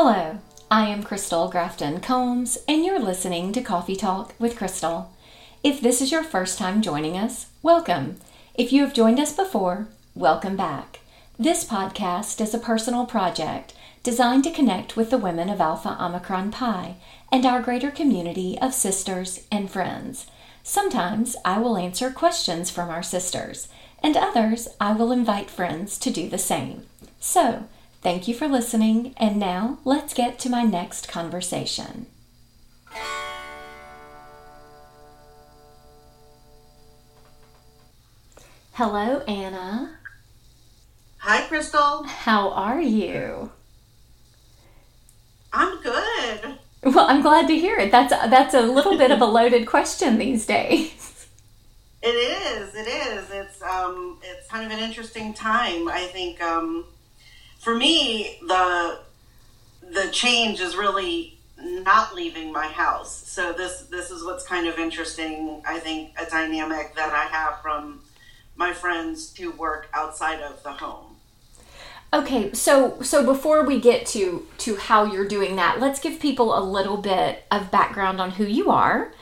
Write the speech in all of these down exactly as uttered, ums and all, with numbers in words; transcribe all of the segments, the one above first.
Hello, I am Crystal Grafton Combs, and you're listening to Coffee Talk with Crystal. If this is your first time joining us, welcome. If you have joined us before, welcome back. This podcast is a personal project designed to connect with the women of Alpha Omicron Pi and our greater community of sisters and friends. Sometimes I will answer questions from our sisters, and others I will invite friends to do the same. So, thank you for listening, and now let's get to my next conversation. Hello, Anna. Hi, Crystal. How are you? I'm good. Well, I'm glad to hear it. That's that's a little bit of a loaded question these days. It is. It is. It's um it's kind of an interesting time. I think um for me, the the change is really not leaving my house. So this this is what's kind of interesting. I think a dynamic that I have from my friends who work outside of the home. Okay, so so before we get to to how you're doing that, let's give people a little bit of background on who you are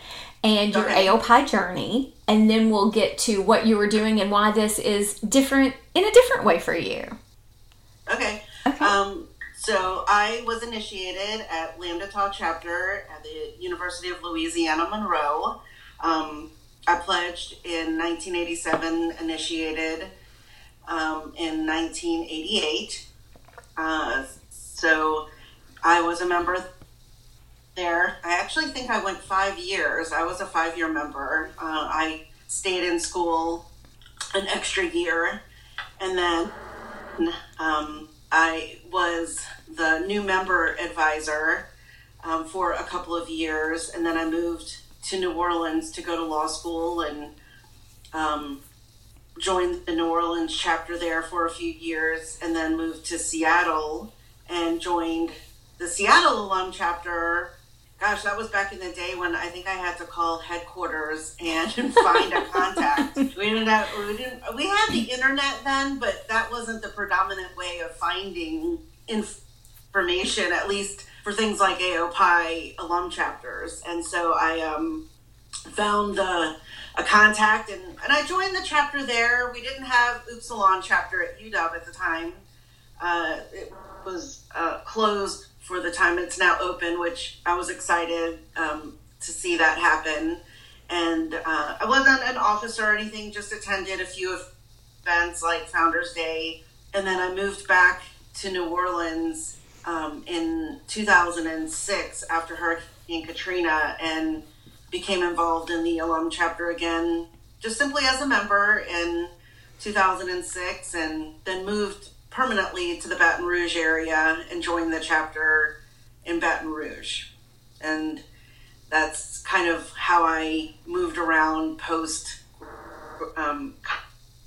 and your okay. A O P I journey, and then we'll get to what you were doing and why this is different in a different way for you. Okay. okay. Um, so I was initiated at Lambda Tau Chapter at the University of Louisiana, Monroe. Um, I pledged in nineteen eighty-seven, initiated um, in nineteen eighty-eight. Uh, so I was a member there. I actually think I went five years. I was a five-year member. Uh, I stayed in school an extra year, and then Um, I was the new member advisor um, for a couple of years, and then I moved to New Orleans to go to law school and um, joined the New Orleans chapter there for a few years, and then moved to Seattle and joined the Seattle alum chapter. Gosh, that was back in the day when I think I had to call headquarters and find a contact. We didn't have, we didn't, we had the internet then, but that wasn't the predominant way of finding information, at least for things like A O P I alum chapters. And so I um, found a, a contact and, and I joined the chapter there. We didn't have Upsilon chapter at U W at the time. Uh, it was uh, closed for the time. It's now open, which I was excited um, to see that happen. And uh, I wasn't an officer or anything, just attended a few events like Founders Day. And then I moved back to New Orleans um, in two thousand six after Hurricane Katrina and became involved in the alum chapter again, just simply as a member in two thousand six, and then moved permanently to the Baton Rouge area and joined the chapter in Baton Rouge. And that's kind of how I moved around post um,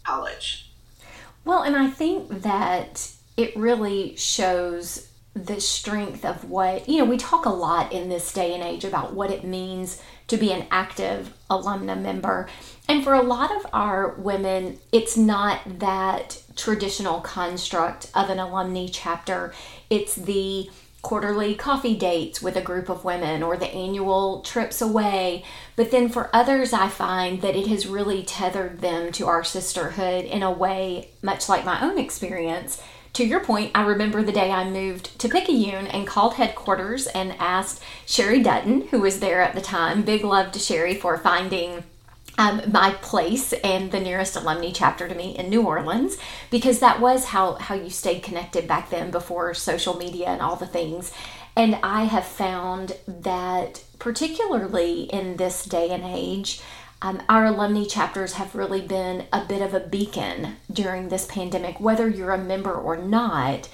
college. Well, and I think that it really shows the strength of what, you know, we talk a lot in this day and age about what it means to be an active alumna member. And for a lot of our women, it's not that traditional construct of an alumni chapter. It's the quarterly coffee dates with a group of women or the annual trips away. But then for others, I find that it has really tethered them to our sisterhood in a way, much like my own experience. To your point, I remember the day I moved to Picayune and called headquarters and asked Sherry Dutton, who was there at the time, big love to Sherry for finding um, my place and the nearest alumni chapter to me in New Orleans, because that was how, how you stayed connected back then before social media and all the things. And I have found that particularly in this day and age, Um, our alumni chapters have really been a bit of a beacon during this pandemic, whether you're a member or not.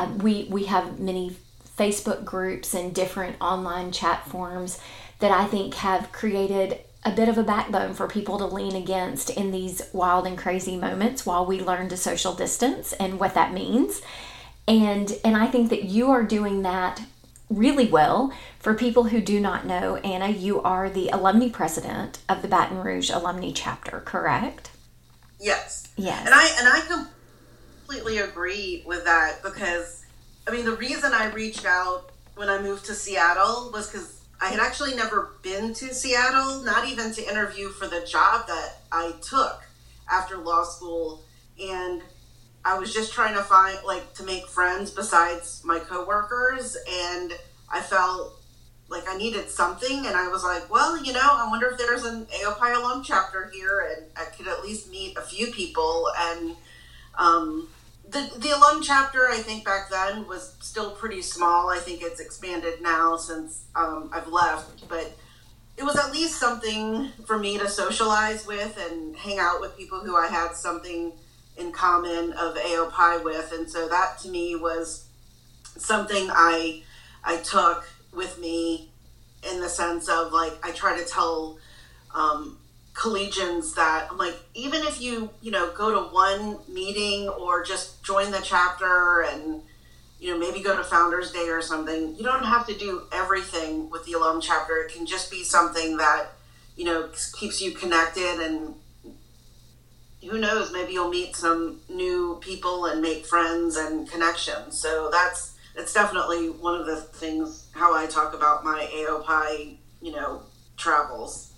Uh, we, we have many Facebook groups and different online chat forums that I think have created a bit of a backbone for people to lean against in these wild and crazy moments while we learn to social distance and what that means. And, and I think that you are doing that really well. For people who do not know, Anna, you are the alumni president of the Baton Rouge alumni chapter, correct? Yes. Yes. And I and I completely agree with that, because I mean, the reason I reached out when I moved to Seattle was because I had actually never been to Seattle, not even to interview for the job that I took after law school. And I was just trying to find, like, to make friends besides my coworkers. And I felt like I needed something. And I was like, well, you know, I wonder if there's an A O Pi alum chapter here, and I could at least meet a few people. And um, the, the alum chapter, I think back then was still pretty small. I think it's expanded now since um, I've left, but it was at least something for me to socialize with and hang out with people who I had something in common of A O Pi with. And so that to me was something I I took with me, in the sense of, like, I try to tell um, collegians that I'm like, even if you, you know, go to one meeting or just join the chapter and, you know, maybe go to Founders Day or something, you don't have to do everything with the alum chapter. It can just be something that, you know, keeps you connected, and who knows, maybe you'll meet some new people and make friends and connections. So that's, it's definitely one of the things how I talk about my A O Pi, you know, travels.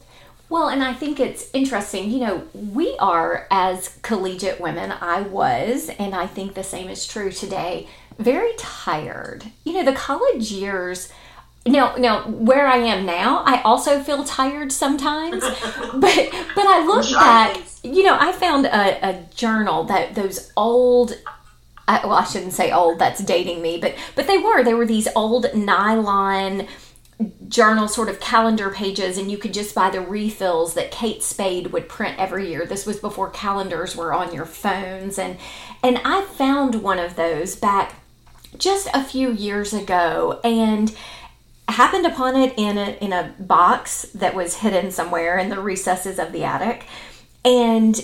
Well, and I think it's interesting, you know, we are, as collegiate women, I was, and I think the same is true today, very tired. You know, the college years, now, now where I am now, I also feel tired sometimes, but but I look back, you know, I found a, a journal that those old, I, well, I shouldn't say old, that's dating me, but but they were, they were these old nylon journal sort of calendar pages, and you could just buy the refills that Kate Spade would print every year. This was before calendars were on your phones, and and I found one of those back just a few years ago, and happened upon it in a in a box that was hidden somewhere in the recesses of the attic. And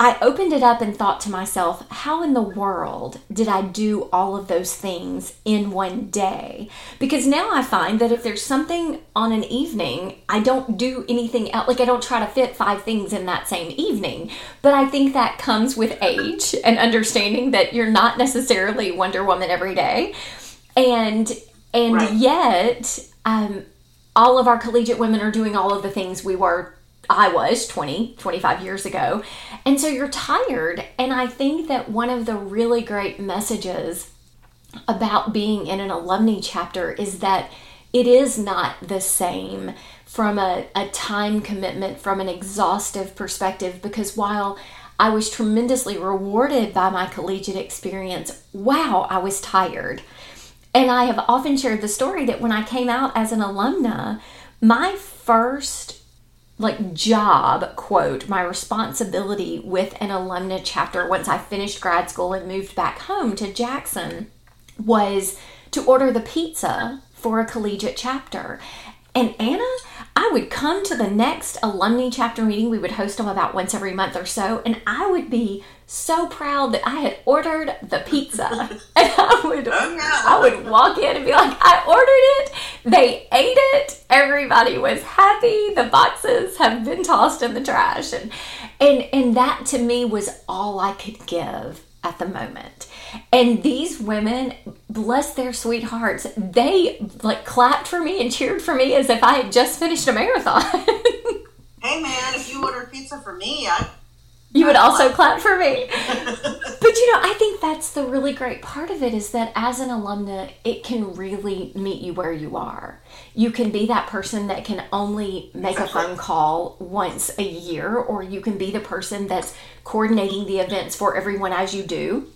I opened it up and thought to myself, how in the world did I do all of those things in one day? Because now I find that if there's something on an evening, I don't do anything else. Like, I don't try to fit five things in that same evening. But I think that comes with age and understanding that you're not necessarily Wonder Woman every day. And and right. yet, um, all of our collegiate women are doing all of the things we were I was twenty, twenty-five years ago. And so you're tired. And I think that one of the really great messages about being in an alumni chapter is that it is not the same from a, a time commitment, from an exhaustive perspective, because while I was tremendously rewarded by my collegiate experience, wow, I was tired. And I have often shared the story that when I came out as an alumna, my first like job, quote, my responsibility with an alumna chapter once I finished grad school and moved back home to Jackson was to order the pizza for a collegiate chapter. And Anna, I would come to the next alumni chapter meeting. We would host them about once every month or so. And I would be so proud that I had ordered the pizza. And I would, I would walk in and be like, I ordered it. They ate it. Everybody was happy. The boxes have been tossed in the trash. And, and, and that to me was all I could give at the moment. And these women, bless their sweethearts, they like clapped for me and cheered for me as if I had just finished a marathon. Hey man, if you ordered pizza for me, I You I would also like clap for me. But you know, I think that's the really great part of it, is that as an alumna, it can really meet you where you are. You can be that person that can only make a phone call once a year, or you can be the person that's coordinating the events for everyone as you do.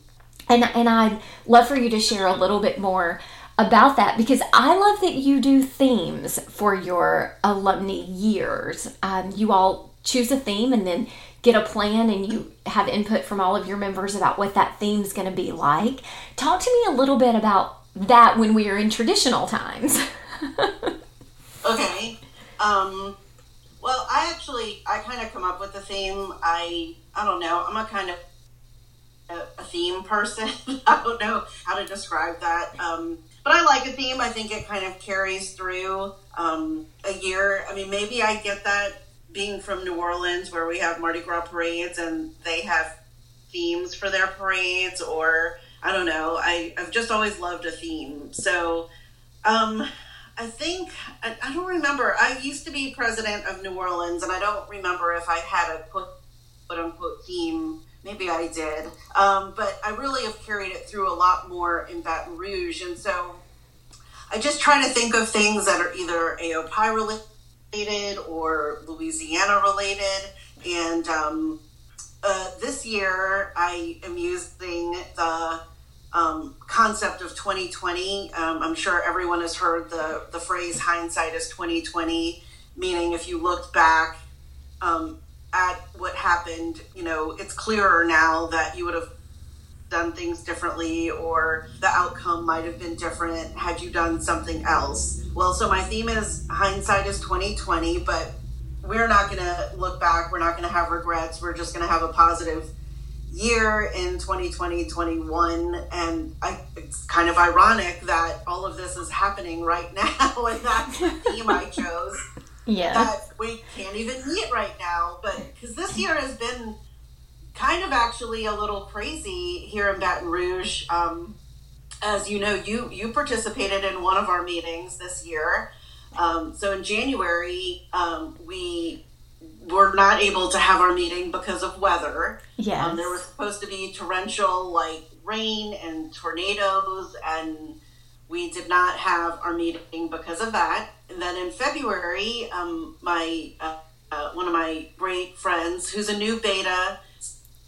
And and I'd love for you to share a little bit more about that, because I love that you do themes for your alumni years. Um, you all choose a theme and then get a plan, and you have input from all of your members about what that theme is going to be like. Talk to me a little bit about that when we are in traditional times. Okay. Um, well, I actually, I kind of come up with a theme. I, I don't know. I'm a kind of a theme person. I don't know how to describe that. Um, but I like a theme. I think it kind of carries through um, a year. I mean, maybe I get that being from New Orleans, where we have Mardi Gras parades and they have themes for their parades, or I don't know. I, I've just always loved a theme. So um, I think, I, I don't remember. I used to be president of New Orleans, and I don't remember if I had a quote, quote unquote theme. Maybe I did. Um, but I really have carried it through a lot more in Baton Rouge. And so I just try to think of things that are either A O P I related or Louisiana related. And um, uh, this year I am using the um, concept of twenty twenty. Um, I'm sure everyone has heard the, the phrase hindsight is twenty twenty, meaning if you looked back um, at what happened, you know, it's clearer now that you would have done things differently, or the outcome might have been different had you done something else. Well, so my theme is hindsight is twenty twenty, but we're not going to look back. We're not going to have regrets. We're just going to have a positive year in twenty twenty, twenty-one. And I, it's kind of ironic that all of this is happening right now. And that's the theme I chose. Yeah. That we can't even meet right now. But because this year has been kind of actually a little crazy here in Baton Rouge. Um, as you know, you, you participated in one of our meetings this year. Um, so in January, um, we were not able to have our meeting because of weather. Yes. Um, there was supposed to be torrential like rain and tornadoes, and we did not have our meeting because of that. And then in February, um, my uh, uh, one of my great friends, who's a New Beta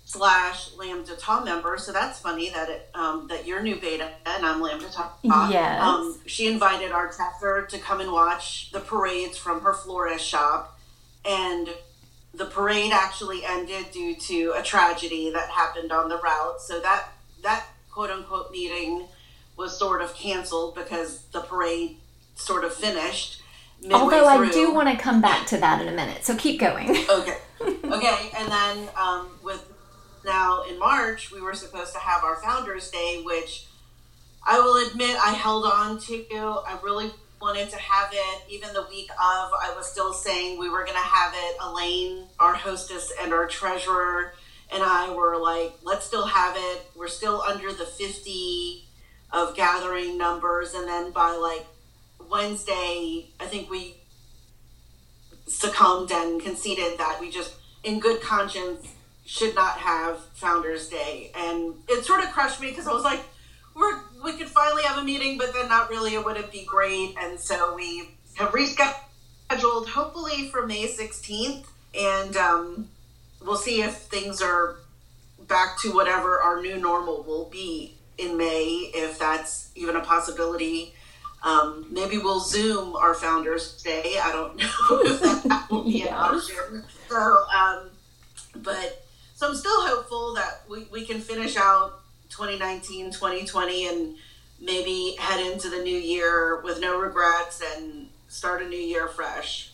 slash Lambda Tau member, so that's funny that it, um, that you're New Beta and I'm Lambda Tau. Yes. Um, she invited our chapter to come and watch the parades from her florist shop, and the parade actually ended due to a tragedy that happened on the route. So that that quote unquote meeting was sort of canceled because the parade sort of finished midway Although through. I do want to come back to that in a minute, so keep going. Okay. Okay, and then um, with Now, in March, we were supposed to have our Founders Day, which I will admit I held on to. I really wanted to have it. Even the week of, I was still saying we were going to have it. Elaine, our hostess and our treasurer, and I were like, let's still have it. We're still under the fifty of gathering numbers. And then by like Wednesday, I think we succumbed and conceded that we just, in good conscience, should not have Founders Day. And it sort of crushed me because I was like, we're, we could finally have a meeting, but then not really, it wouldn't be great. And so we have rescheduled hopefully for May sixteenth. And um, we'll see if things are back to whatever our new normal will be in May, if that's even a possibility. Um, maybe we'll Zoom our Founders Day. I don't know if that will be yeah. an option. So, um, but... So I'm still hopeful that we, we can finish out twenty nineteen, twenty twenty, and maybe head into the new year with no regrets and start a new year fresh.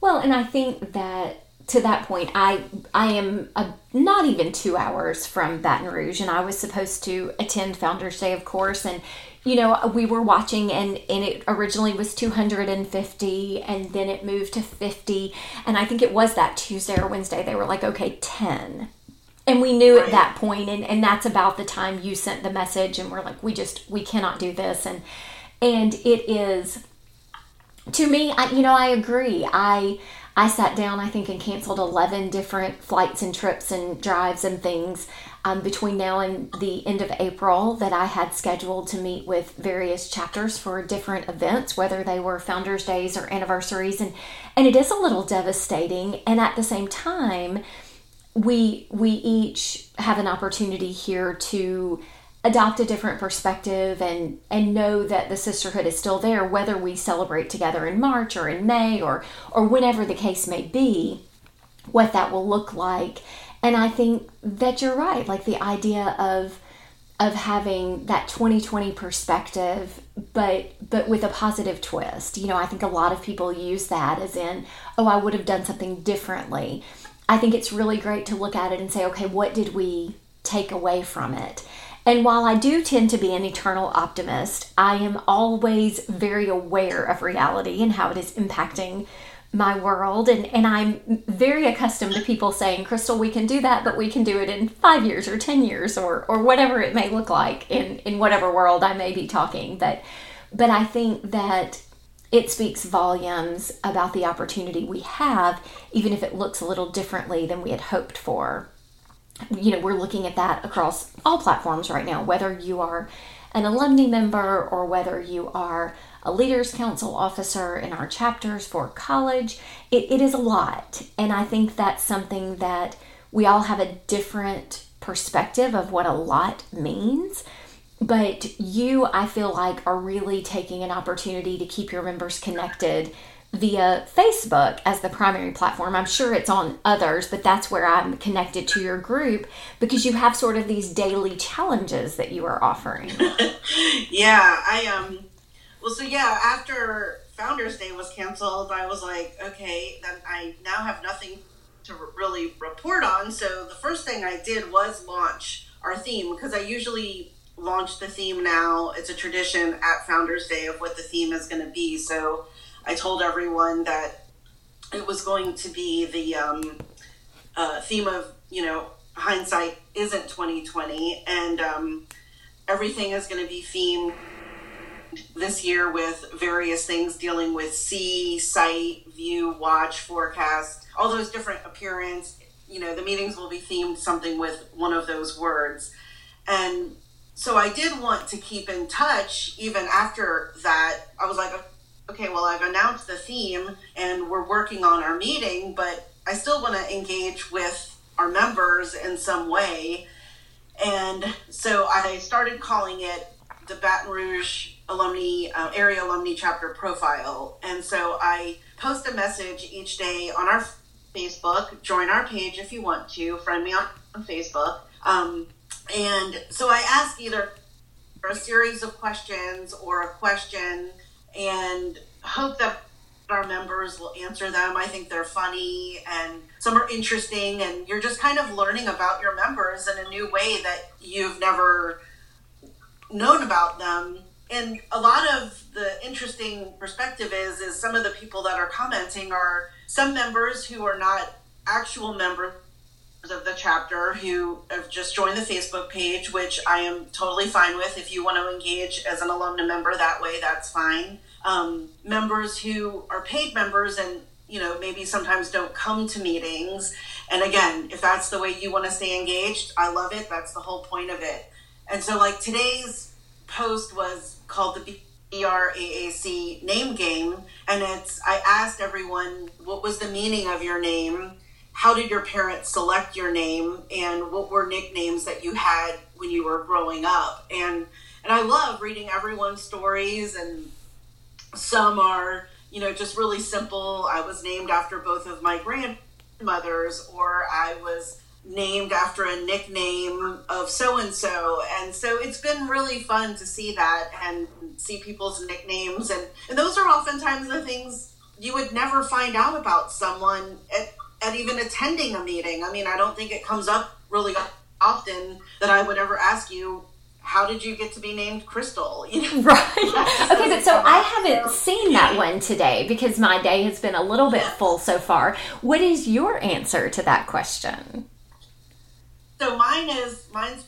Well, and I think that to that point, I I am a, not even two hours from Baton Rouge, and I was supposed to attend Founders Day, of course, and you know, we were watching, and, and it originally was two hundred fifty, and then it moved to fifty, and I think it was that Tuesday or Wednesday, they were like, okay, ten. And we knew at that point, and, and that's about the time you sent the message, and we're like, we just, we cannot do this, and and it is, to me, I, you know, I agree. I I sat down, I think, and canceled eleven different flights and trips and drives and things um, between now and the end of April that I had scheduled to meet with various chapters for different events, whether they were Founders Days or anniversaries. And, and it is a little devastating. And at the same time, we we each have an opportunity here to adopt a different perspective and and know that the sisterhood is still there, whether we celebrate together in March or in May or or whenever the case may be, what that will look like. And I think that you're right, like the idea of of having that twenty twenty perspective, but but with a positive twist. You know, I think a lot of people use that as in, oh, I would have done something differently. I think it's really great to look at it and say, okay, what did we take away from it? And while I do tend to be an eternal optimist, I am always very aware of reality and how it is impacting my world, and, and I'm very accustomed to people saying, Crystal, we can do that, but we can do it in five years or ten years or or whatever it may look like in, in whatever world I may be talking. But but I think that it speaks volumes about the opportunity we have, even if it looks a little differently than we had hoped for. You know, we're looking at that across all platforms right now, whether you are an alumni member or whether you are a leaders council officer in our chapters for college. It, it is a lot. And I think that's something that we all have a different perspective of what a lot means. But you, I feel like, are really taking an opportunity to keep your members connected via Facebook as the primary platform. I'm sure it's on others, but that's where I'm connected to your group, because you have sort of these daily challenges that you are offering. Yeah, I um well so yeah, after Founders Day was canceled, I was like, okay, then I now have nothing to really report on. So the first thing I did was launch our theme, because I usually launch the theme now. It's a tradition at Founders Day of what the theme is going to be. So I told everyone that it was going to be the um, uh, theme of, you know, hindsight isn't twenty twenty, and um, everything is going to be themed this year with various things dealing with see, sight, view, watch, forecast, all those different appearance. You know, the meetings will be themed something with one of those words. And so I did want to keep in touch even after that. I was like, okay, well, I've announced the theme and we're working on our meeting, but I still want to engage with our members in some way. And so I started calling it the Baton Rouge Alumni uh, Area Alumni Chapter Profile. And so I post a message each day on our Facebook. Join our page if you want to. Friend me on, on Facebook. Um, and so I ask either a series of questions or a question, and hope that our members will answer them. I think they're funny and some are interesting, and you're just kind of learning about your members in a new way that you've never known about them. And a lot of the interesting perspective is, is some of the people that are commenting are some members who are not actual members of the chapter, who have just joined the Facebook page, which I am totally fine with. If you want to engage as an alumna member that way, that's fine. Um, members who are paid members and, you know, maybe sometimes don't come to meetings. And again, if that's the way you want to stay engaged, I love it. That's the whole point of it. And so, like, today's post was called the B R A A C name game. And it's, I asked everyone, what was the meaning of your name? How did your parents select your name, and what were nicknames that you had when you were growing up? And and I love reading everyone's stories, and some are, you know, just really simple. I was named after both of my grandmothers, or I was named after a nickname of so-and-so. And so it's been really fun to see that and see people's nicknames. And, and those are oftentimes the things you would never find out about someone at at even attending a meeting. I mean, I don't think it comes up really often that I would ever ask you, how did you get to be named Crystal? You know? Right. Okay, but so I haven't seen that one today because my day has been a little bit full so far. What is your answer to that question? So mine is, mine's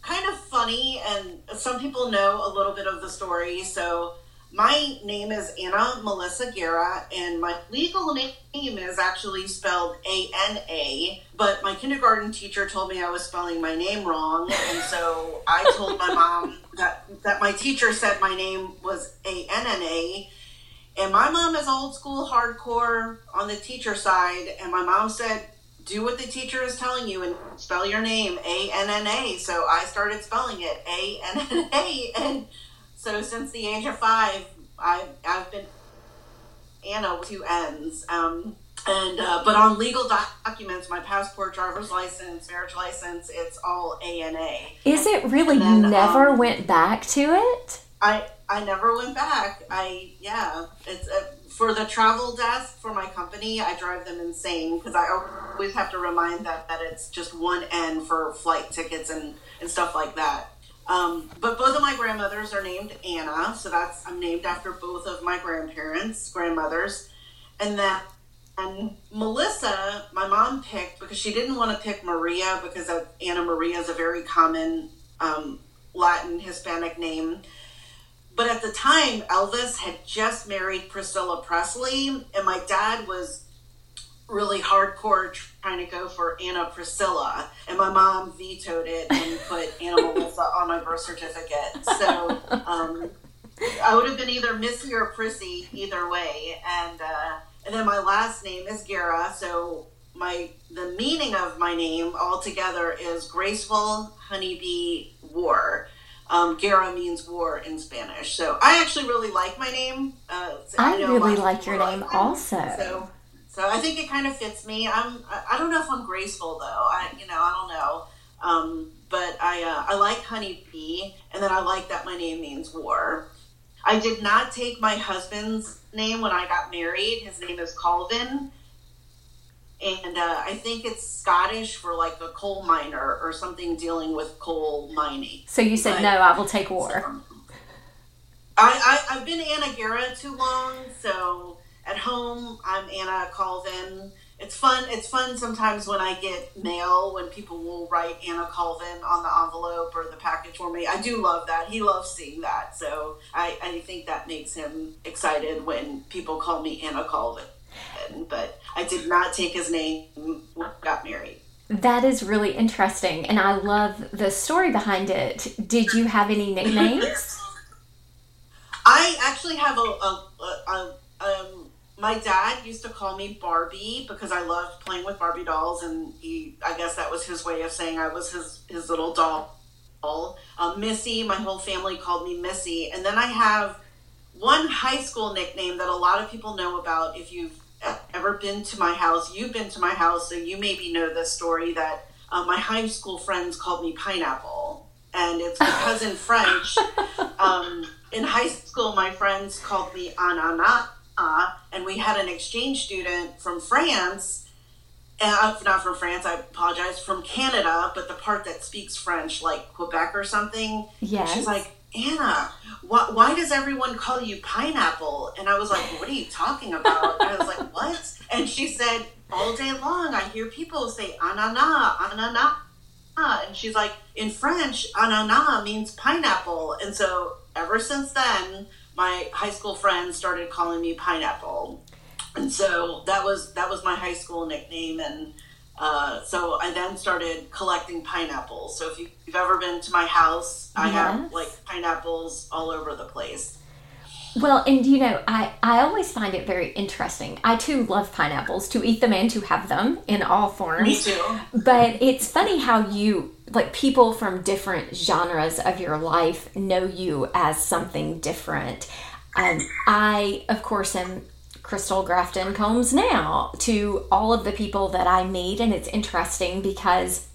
kind of funny, and some people know a little bit of the story. So my name is Anna Melissa Guerra, and my legal name is actually spelled A N A, but my kindergarten teacher told me I was spelling my name wrong, and so I told my mom that, that my teacher said my name was A N N A, and my mom is old school hardcore on the teacher side, and my mom said, do what the teacher is telling you and spell your name A N N A, so I started spelling it A N N A, and so since the age of five, I've, I've been Anna with two N's. Um, and, uh, but on legal doc- documents, my passport, driver's license, marriage license, it's all A N A. Is it really? Then, you never um, went back to it? I, I never went back. I, yeah. It's uh, for the travel desk for my company, I drive them insane because I always have to remind them that it's just one N for flight tickets and, and stuff like that. Um, but both of my grandmothers are named Anna, so that's, I'm named after both of my grandparents, grandmothers. And then And Melissa, my mom picked because she didn't want to pick Maria, because Anna Maria is a very common um, Latin Hispanic name. But at the time, Elvis had just married Priscilla Presley, and my dad was really hardcore trying to go for Anna Priscilla, and my mom vetoed it and put Anna Melissa on my birth certificate. So um, I would have been either Missy or Prissy, either way. And uh, and then my last name is Guerra, so my the meaning of my name altogether is graceful honeybee war. Um, Guerra means war in Spanish. So I actually really like my name. Uh, so I, I know really like your name like also. So, so I think it kind of fits me. I'm, I don't know if I'm graceful though. I, you know, I don't know. Um, but I, uh, I like honeybee, and then I like that my name means war. I did not take my husband's name when I got married. His name is Colvin. And uh, I think it's Scottish for like a coal miner or something dealing with coal mining. So you said, but, no, I will take war. So, I, I, I've been Anna Guerra too long. So at home, I'm Anna Colvin. It's fun. It's fun sometimes when I get mail, when people will write Anna Colvin on the envelope or the package for me. I do love that. He loves seeing that. So I, I think that makes him excited when people call me Anna Colvin. But I did not take his name when I got married. That is really interesting, and I love the story behind it. Did you have any nicknames? I actually have a, a, a, a, um, my dad used to call me Barbie because I loved playing with Barbie dolls, and he, I guess that was his way of saying I was his, his little doll. Uh, Missy, my whole family called me Missy, and then I have one high school nickname that a lot of people know about. If you've ever been to my house, you've been to my house, so you maybe know this story, that uh, my high school friends called me Pineapple, and it's because in French, um, in high school, my friends called me Anana, and we had an exchange student from France, uh, not from France, I apologize, from Canada, but the part that speaks French, like Quebec or something. Yes. She's like, Anna, why, why does everyone call you Pineapple? And I was like, what are you talking about? And I was like, what? And she said, all day long, I hear people say, anana, anana. And she's like, in French, anana means pineapple. And so ever since then, my high school friends started calling me Pineapple. And so that was, that was my high school nickname. And Uh, so I then started collecting pineapples. So if you, you've ever been to my house, I yes. have like pineapples all over the place. Well, and you know, I, I always find it very interesting. I too love pineapples, to eat them and to have them in all forms. Me too. But it's funny how you, like, people from different genres of your life know you as something different. Um, I, of course, am Crystal Grafton Combs now to all of the people that I meet, and it's interesting because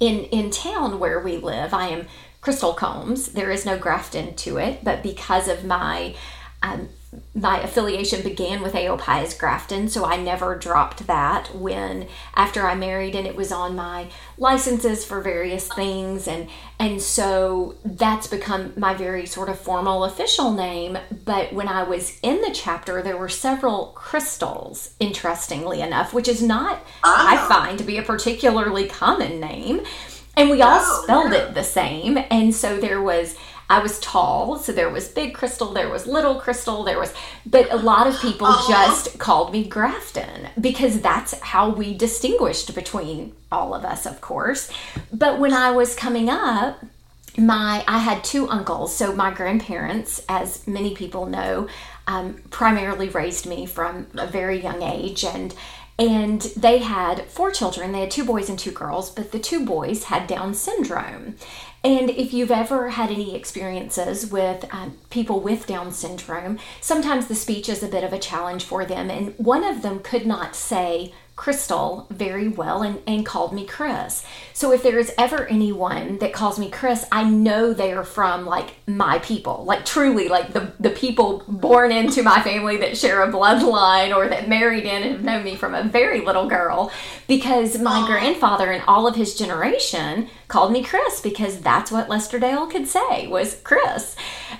in in town where we live, I am Crystal Combs. There is no Grafton to it, but because of my um, my affiliation began with A O P I as Grafton, so I never dropped that when after I married, and it was on my licenses for various things, and and so that's become my very sort of formal official name. But when I was in the chapter, there were several Crystals, interestingly enough, which is not, oh. I find, to be a particularly common name, and we all oh, spelled yeah. it the same, and so there was, I was tall, so there was Big Crystal, there was Little Crystal, there was, but a lot of people oh. just called me Grafton because that's how we distinguished between all of us, of course. But when I was coming up, my, I had two uncles, so my grandparents, as many people know, um, primarily raised me from a very young age, and and they had four children. They had two boys and two girls, but the two boys had Down syndrome. And if you've ever had any experiences with um, people with Down syndrome, sometimes the speech is a bit of a challenge for them. And one of them could not say Crystal very well and, and called me Chris. So if there is ever anyone that calls me Chris, I know they are from like my people, like truly like the, the people born into my family that share a bloodline or that married in and have known me from a very little girl, because my grandfather and all of his generation called me Chris because that's what Lester Dale could say was Chris.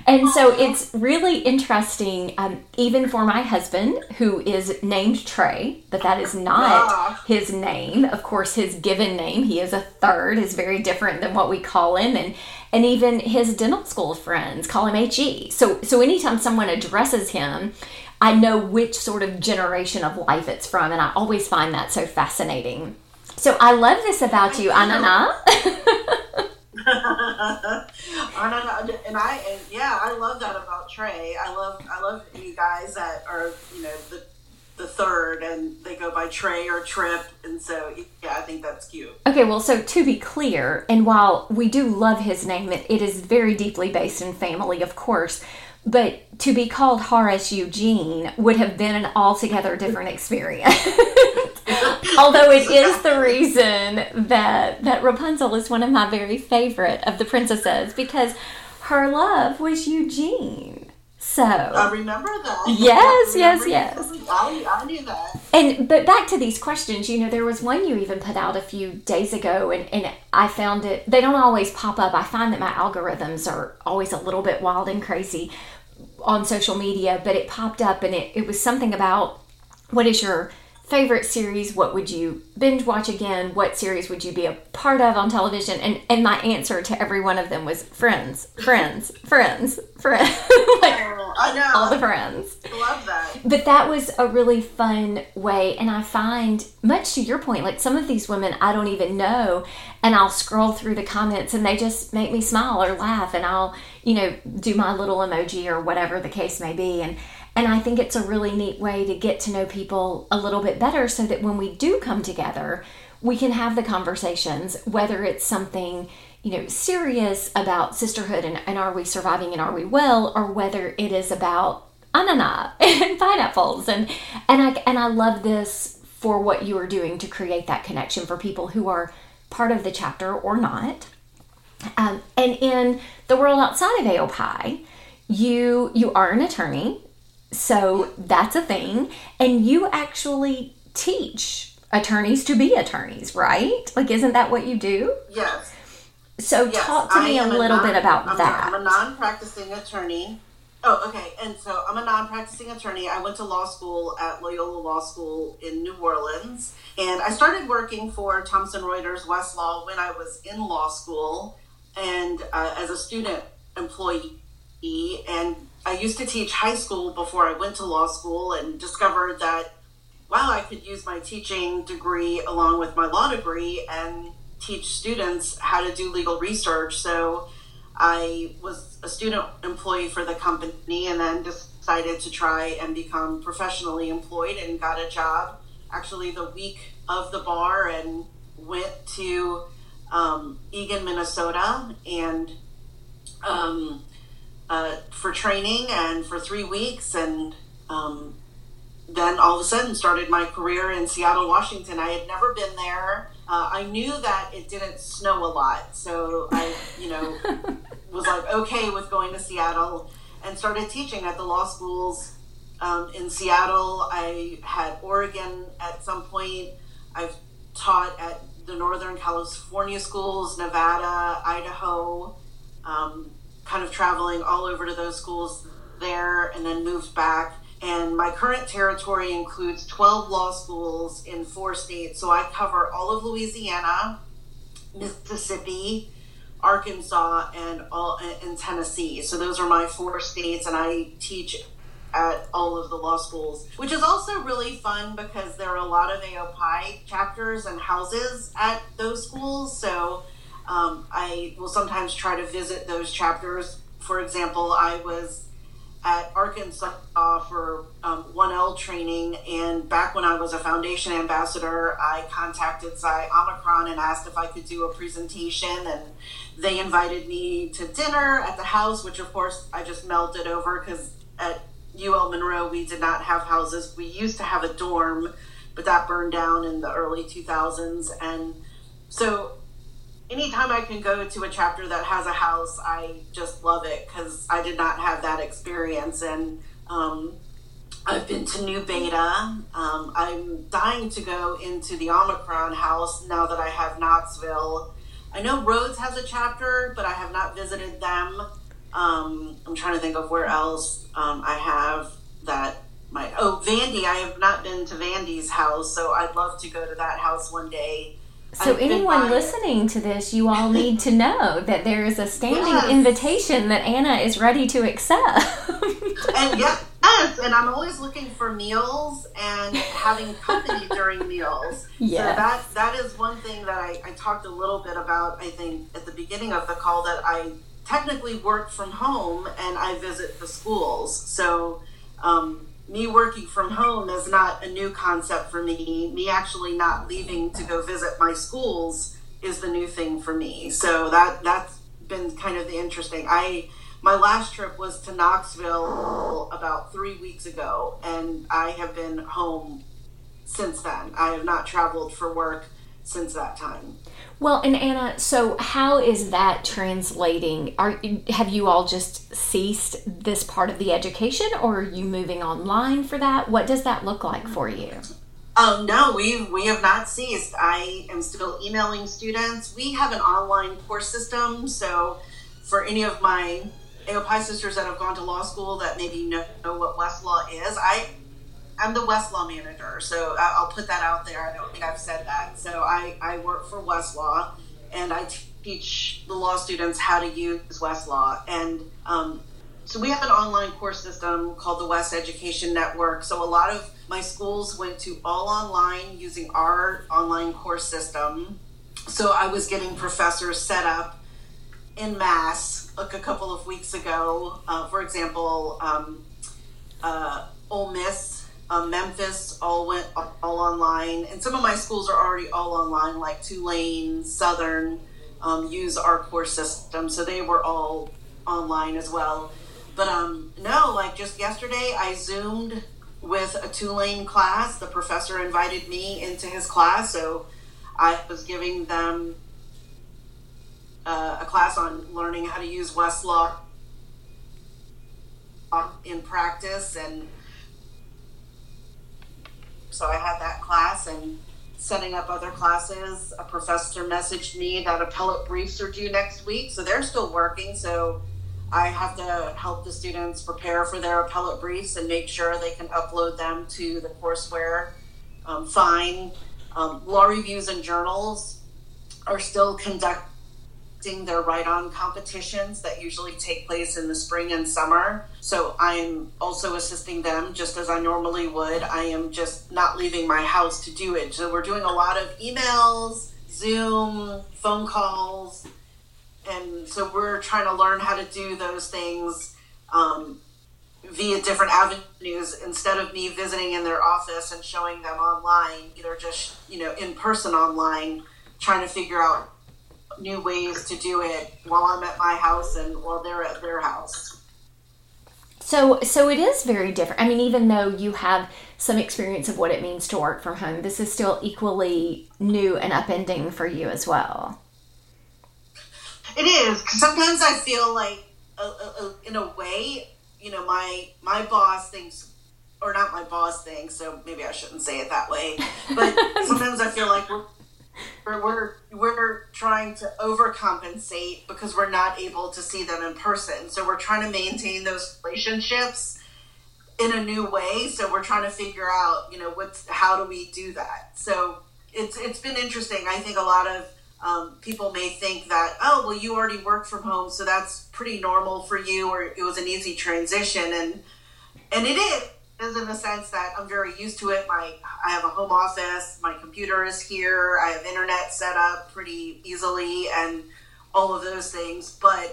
And so it's really interesting, um, even for my husband, who is named Trey, but that is not his name. Of course, his given name, he is a third, is very different than what we call him. And and even his dental school friends call him H E. So, so anytime someone addresses him, I know which sort of generation of life it's from. And I always find that so fascinating. So I love this about you, Anana. Anana, and I, and yeah, I love that about Trey. I love, I love you guys that are, you know, the the third, and they go by Trey or Trip, and so yeah, I think that's cute. Okay, well, so to be clear, and while we do love his name, it, it is very deeply based in family, of course, but to be called Horace Eugene would have been an altogether different experience. Although it is the reason that that Rapunzel is one of my very favorite of the princesses, because her love was Eugene. So I remember that. Yes, remember yes, yes. I, I knew that. And but back to these questions, you know, there was one you even put out a few days ago, and, and I found it. They don't always pop up. I find that my algorithms are always a little bit wild and crazy on social media, but it popped up, and it, it was something about what is your favorite series? What would you binge watch again? What series would you be a part of on television? And and my answer to every one of them was Friends, Friends, Friends, Friends. Like, I know. All the Friends. I love that. But that was a really fun way. And I find, much to your point, like some of these women I don't even know, and I'll scroll through the comments and they just make me smile or laugh, and I'll, you know, do my little emoji or whatever the case may be. And and I think it's a really neat way to get to know people a little bit better, so that when we do come together, we can have the conversations, whether it's something, you know, serious about sisterhood and, and are we surviving and are we well, or whether it is about Anana and pineapples. And and I, and I love this for what you are doing to create that connection for people who are part of the chapter or not. Um, and in the world outside of A O P I, you you are an attorney, so that's a thing. And you actually teach attorneys to be attorneys, right? Like, isn't that what you do? Yes. So yes, talk to me a little a non, bit about I'm that. A, I'm a non-practicing attorney. Oh, okay. And so I'm a non-practicing attorney. I went to law school at Loyola Law School in New Orleans. And I started working for Thomson Reuters Westlaw when I was in law school, and uh, as a student employee. And I used to teach high school before I went to law school, and discovered that, wow, I could use my teaching degree along with my law degree and teach students how to do legal research. So I was a student employee for the company, and then decided to try and become professionally employed, and got a job actually the week of the bar, and went to um, Egan, Minnesota, and um, uh, for training, and for three weeks. And um, then all of a sudden started my career in Seattle, Washington. I had never been there. Uh, I knew that it didn't snow a lot, so I, you know, was like okay with going to Seattle, and started teaching at the law schools um, in Seattle. I had Oregon at some point. I've taught at the Northern California schools, Nevada, Idaho, um, kind of traveling all over to those schools there, and then moved back. And my current territory includes twelve law schools in four states. So I cover all of Louisiana, Mississippi, Arkansas, and all in Tennessee. So those are my four states, and I teach at all of the law schools, which is also really fun because there are a lot of A O P I chapters and houses at those schools. So um, I will sometimes try to visit those chapters. For example, I was at Arkansas for um, one L training, and back when I was a foundation ambassador, I contacted Cy Omicron and asked if I could do a presentation, and they invited me to dinner at the house, which of course I just melted over, because at U L Monroe we did not have houses. We used to have a dorm, but that burned down in the early two thousands. And so anytime I can go to a chapter that has a house, I just love it, because I did not have that experience. And um, I've been to New Beta. Um, I'm dying to go into the Omicron house now that I have Knoxville. I know Rhodes has a chapter, but I have not visited them. Um, I'm trying to think of where else um, I have that. My oh, Vandy. I have not been to Vandy's house, so I'd love to go to that house one day. So I've anyone listening to this, you all need to know that there is a standing yes. invitation that Anna is ready to accept. And yeah, yes, and I'm always looking for meals and having company during meals. Yeah, so that that is one thing that I, I talked a little bit about, I think, at the beginning of the call, that I technically work from home and I visit the schools. So um, me working from home is not a new concept for me. Me actually not leaving to go visit my schools is the new thing for me. So that, that's been kind of the interesting. I my last trip was to Knoxville about three weeks ago, and I have been home since then. I have not traveled for work since that time. Well, and Anna, so how is that translating? Are have you all just ceased this part of the education, or are you moving online for that? What does that look like for you? Oh, no, we we have not ceased. I am still emailing students. We have an online course system, so for any of my A O P I sisters that have gone to law school that maybe know, know what Westlaw is, I I'm the Westlaw manager, so I'll put that out there. I don't think I've said that. So I, I work for Westlaw, and I teach the law students how to use Westlaw. And um, so we have an online course system called the West Education Network. So a lot of my schools went to all online using our online course system. So I was getting professors set up en masse like a couple of weeks ago. Uh, for example, um, uh, Ole Miss, Um, Memphis all went all online, and some of my schools are already all online, like Tulane, Southern, um, use our course system, so they were all online as well. But um, no, like just yesterday, I Zoomed with a Tulane class. The professor invited me into his class, so I was giving them uh, a class on learning how to use Westlaw in practice. And so I had that class, and setting up other classes. A professor messaged me that appellate briefs are due next week, so they're still working. So I have to help the students prepare for their appellate briefs and make sure they can upload them to the courseware. Um, fine. Um, law reviews and journals are still conducting their write-on competitions that usually take place in the spring and summer. So I'm also assisting them just as I normally would. I am just not leaving my house to do it. So we're doing a lot of emails, Zoom, phone calls. And so we're trying to learn how to do those things um, via different avenues instead of me visiting in their office and showing them online, either just, you know, in person online, trying to figure out new ways to do it while I'm at my house and while they're at their house. So so it is very different. I mean, even though you have some experience of what it means to work from home, this is still equally new and upending for you as well. It is. Sometimes I feel like, a, a, a, in a way, you know, my my boss thinks, or not my boss thinks, so maybe I shouldn't say it that way, but sometimes I feel like we're We're we're trying to overcompensate because we're not able to see them in person. So we're trying to maintain those relationships in a new way. So we're trying to figure out, you know, what's how do we do that? So it's it's been interesting. I think a lot of um, people may think that, oh, well, you already work from home, so that's pretty normal for you, or it was an easy transition, and and it is. is in the sense that I'm very used to it. My, I have a home office, my computer is here, I have internet set up pretty easily and all of those things. But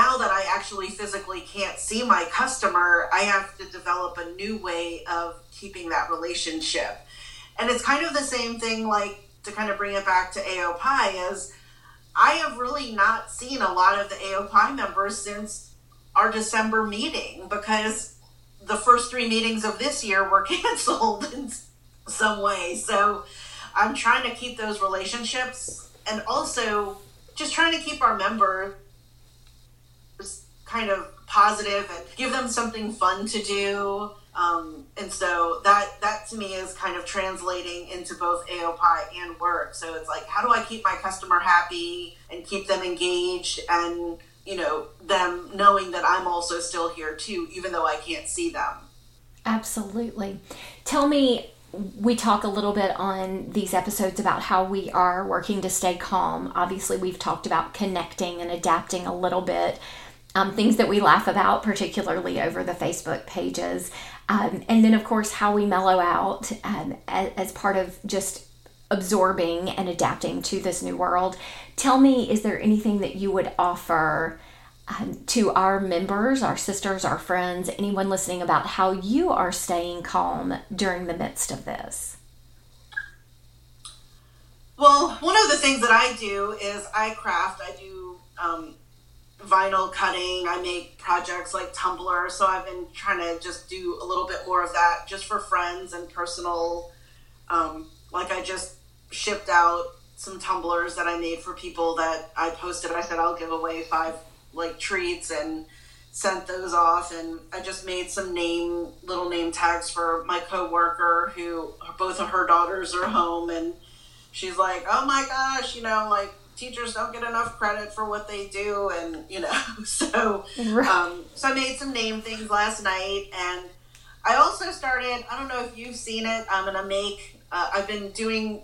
now that I actually physically can't see my customer, I have to develop a new way of keeping that relationship. And it's kind of the same thing, like to kind of bring it back to A O P I, is I have really not seen a lot of the A O P I members since our December meeting because the first three meetings of this year were canceled. And some way. So I'm trying to keep those relationships, and also just trying to keep our members kind of positive and give them something fun to do. Um, and so that, that to me is kind of translating into both A O P I and work. So it's like, how do I keep my customer happy and keep them engaged, and, you know, them knowing that I'm also still here too, even though I can't see them. Absolutely. Tell me, we talk a little bit on these episodes about how we are working to stay calm. Obviously, we've talked about connecting and adapting a little bit. Um, things that we laugh about, particularly over the Facebook pages. Um, and then, of course, how we mellow out um, as, as part of just absorbing and adapting to this new world. Tell me, is there anything that you would offer um, to our members, our sisters, our friends, anyone listening, about how you are staying calm during the midst of this? Well, one of the things that I do is I craft. I do... Um, vinyl cutting. I make projects like Tumblr, so I've been trying to just do a little bit more of that just for friends and personal. Um, like I just shipped out some tumblers that I made for people that I posted. I said I'll give away five like treats, and sent those off, and I just made some name little name tags for my coworker, who both of her daughters are home, and she's like, oh my gosh, you know, like teachers don't get enough credit for what they do, and you know, so um, so I made some name things last night, and I also started, I don't know if you've seen it, I'm gonna make uh, I've been doing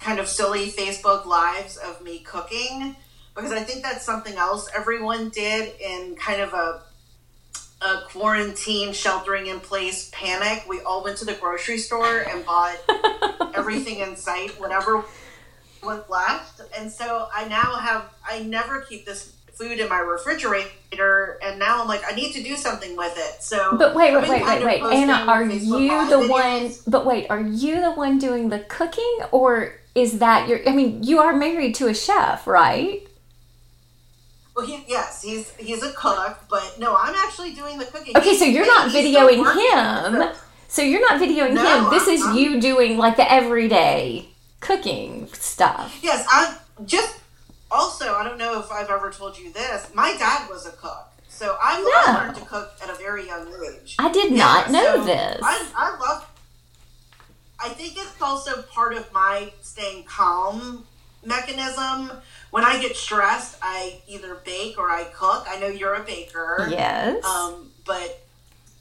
kind of silly Facebook lives of me cooking, because I think that's something else everyone did in kind of a a quarantine sheltering in place panic. We all went to the grocery store and bought everything in sight, whatever was left. And so I now have, I never keep this food in my refrigerator, and now I'm like, I need to do something with it. So but wait wait wait wait wait Anna, are Facebook you the one but wait are you the one doing the cooking, or is that your, I mean, you are married to a chef, right? Well, he, yes, he's he's a cook, but no, I'm actually doing the cooking. Okay, so you're not videoing him. So you're not videoing no, him. This I'm, is I'm, you doing like the everyday cooking stuff. Yes, I just also, I don't know if I've ever told you this, my dad was a cook, so I, no. I learned to cook at a very young age. I did yeah, not know so this. I, I love, I think it's also part of my staying calm mechanism. When I get stressed, I either bake or I cook. I know you're a baker. Yes. Um, but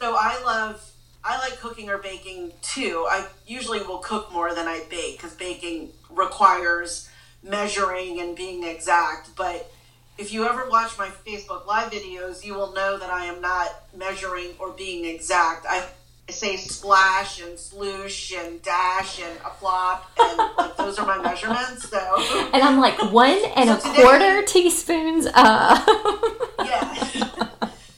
so I love I like cooking or baking too. I usually will cook more than I bake, because baking requires measuring and being exact. But if you ever watch my Facebook Live videos, you will know that I am not measuring or being exact. I say splash and sloosh and dash and a flop, and like, those are my measurements. So, and I'm like one and so a today, quarter teaspoons up. Yeah.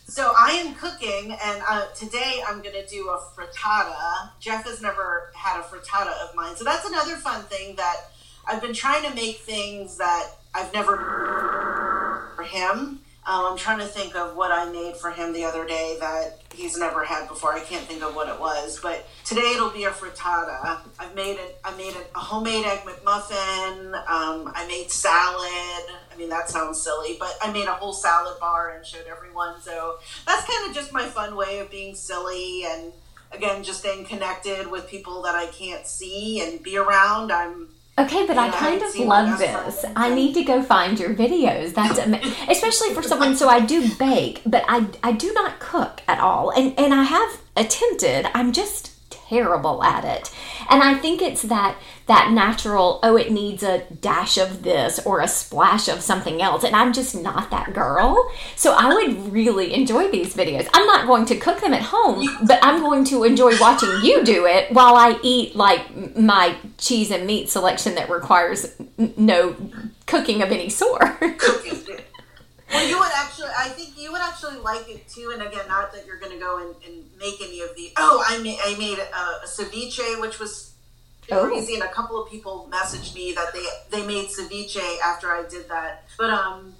So I am cooking, and uh, today I'm going to do a frittata. Jeff has never had a frittata of mine. So that's another fun thing that I've been trying to make, things that I've never for him. Um, I'm trying to think of what I made for him the other day that he's never had before. I can't think of what it was, but today it'll be a frittata. I've made it. I made a homemade egg McMuffin. Um, I made salad. I mean, that sounds silly, but I made a whole salad bar and showed everyone. So that's kind of just my fun way of being silly, and again, just staying connected with people that I can't see and be around. I'm okay, but yeah, I kind of love this. Fun. I need to go find your videos. That's amazing. Especially for someone. So I do bake, but I I do not cook at all. And and I have attempted. I'm just terrible at it. And I think it's that that natural, oh, it needs a dash of this or a splash of something else. And I'm just not that girl. So I would really enjoy these videos. I'm not going to cook them at home, but I'm going to enjoy watching you do it while I eat like my cheese and meat selection that requires n- no cooking of any sort. Well, you would actually, I think you would actually like it too. And again, not that you're going to go and, and make any of the, oh, I made, I made a, a ceviche, which was crazy, and a couple of people messaged me that they they made ceviche after I did that. But um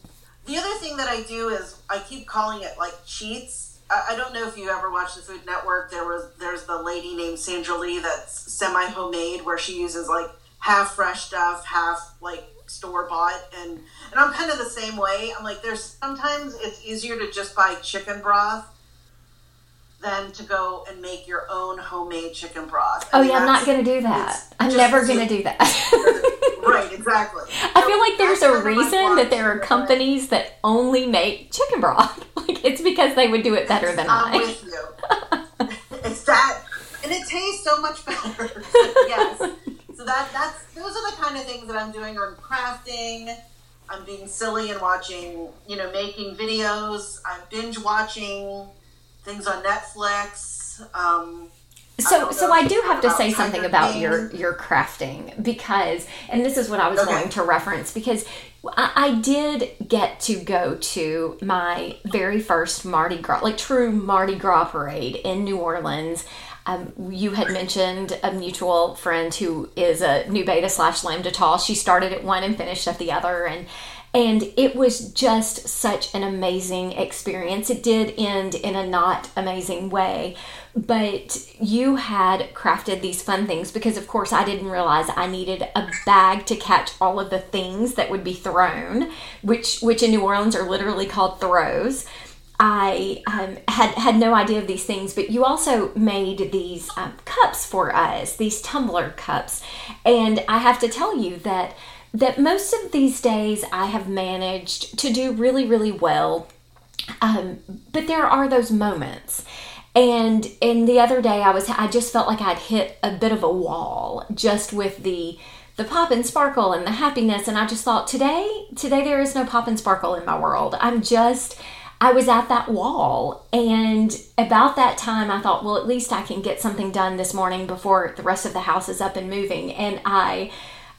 the other thing that I do is I keep calling it like cheats. I don't know if you ever watched the Food Network. There was there's the lady named Sandra Lee that's semi homemade, where she uses like half fresh stuff, half like store bought, and and I'm kind of the same way. I'm like, there's sometimes it's easier to just buy chicken broth than to go and make your own homemade chicken broth. I oh mean, yeah, I'm not gonna do that. I'm never gonna do that. Right, exactly. I feel like there's a reason that there are companies that only make chicken broth. Like, it's because they would do it better than I. I'm with you. It's that, and it tastes so much better. So, yes. So that that's those are the kind of things that I'm doing. Or I'm crafting. I'm being silly and watching, you know, making videos. I'm binge watching things on Netflix. Um, So, I so I do have to say something about your, your crafting, because, and this is what I was okay. going to reference, because I, I did get to go to my very first Mardi Gras, like true Mardi Gras parade in New Orleans. Um, you had mentioned a mutual friend who is a New Beta slash Lambda Tau. She started at one and finished at the other, and And it was just such an amazing experience. It did end in a not amazing way, but you had crafted these fun things, because of course I didn't realize I needed a bag to catch all of the things that would be thrown, which which in New Orleans are literally called throws. I um, had had no idea of these things, but you also made these um, cups for us, these tumbler cups. And I have to tell you that that most of these days I have managed to do really, really well. Um, but there are those moments. And, and the other day I was, I just felt like I'd hit a bit of a wall just with the, the pop and sparkle and the happiness. And I just thought today, today there is no pop and sparkle in my world. I'm just, I was at that wall. And about that time I thought, well, at least I can get something done this morning before the rest of the house is up and moving. And I,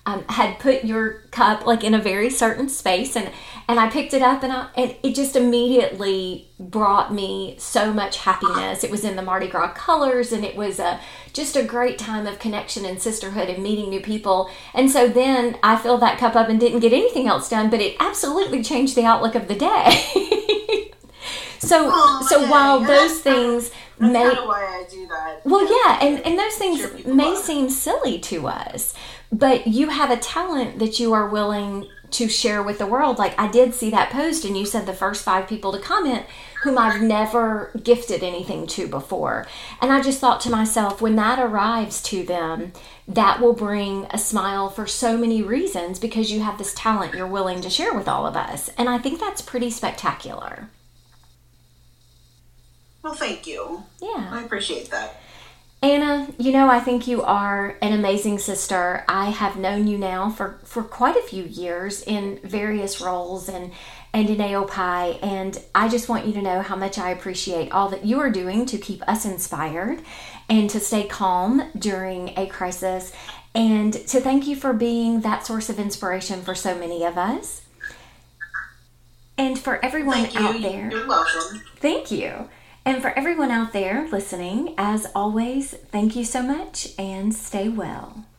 Um, had put your cup like in a very certain space, and and I picked it up, and I, and it just immediately brought me so much happiness. It was in the Mardi Gras colors, and it was a just a great time of connection and sisterhood and meeting new people. And so then I filled that cup up and didn't get anything else done, but it absolutely changed the outlook of the day. So oh, so yeah, while yeah, those things that's may kind of why I do that. Well, yeah, and, and those things sure may love. Seem silly to us. But you have a talent that you are willing to share with the world. Like, I did see that post, and you said the first five people to comment whom I've never gifted anything to before. And I just thought to myself, when that arrives to them, that will bring a smile for so many reasons, because you have this talent you're willing to share with all of us. And I think that's pretty spectacular. Well, thank you. Yeah. I appreciate that. Anna, you know, I think you are an amazing sister. I have known you now for, for quite a few years in various roles and, and in A O P I, and I just want you to know how much I appreciate all that you are doing to keep us inspired and to stay calm during a crisis, and to thank you for being that source of inspiration for so many of us. And for everyone thank you. Out there... You're welcome. Thank you. And for everyone out there listening, as always, thank you so much and stay well.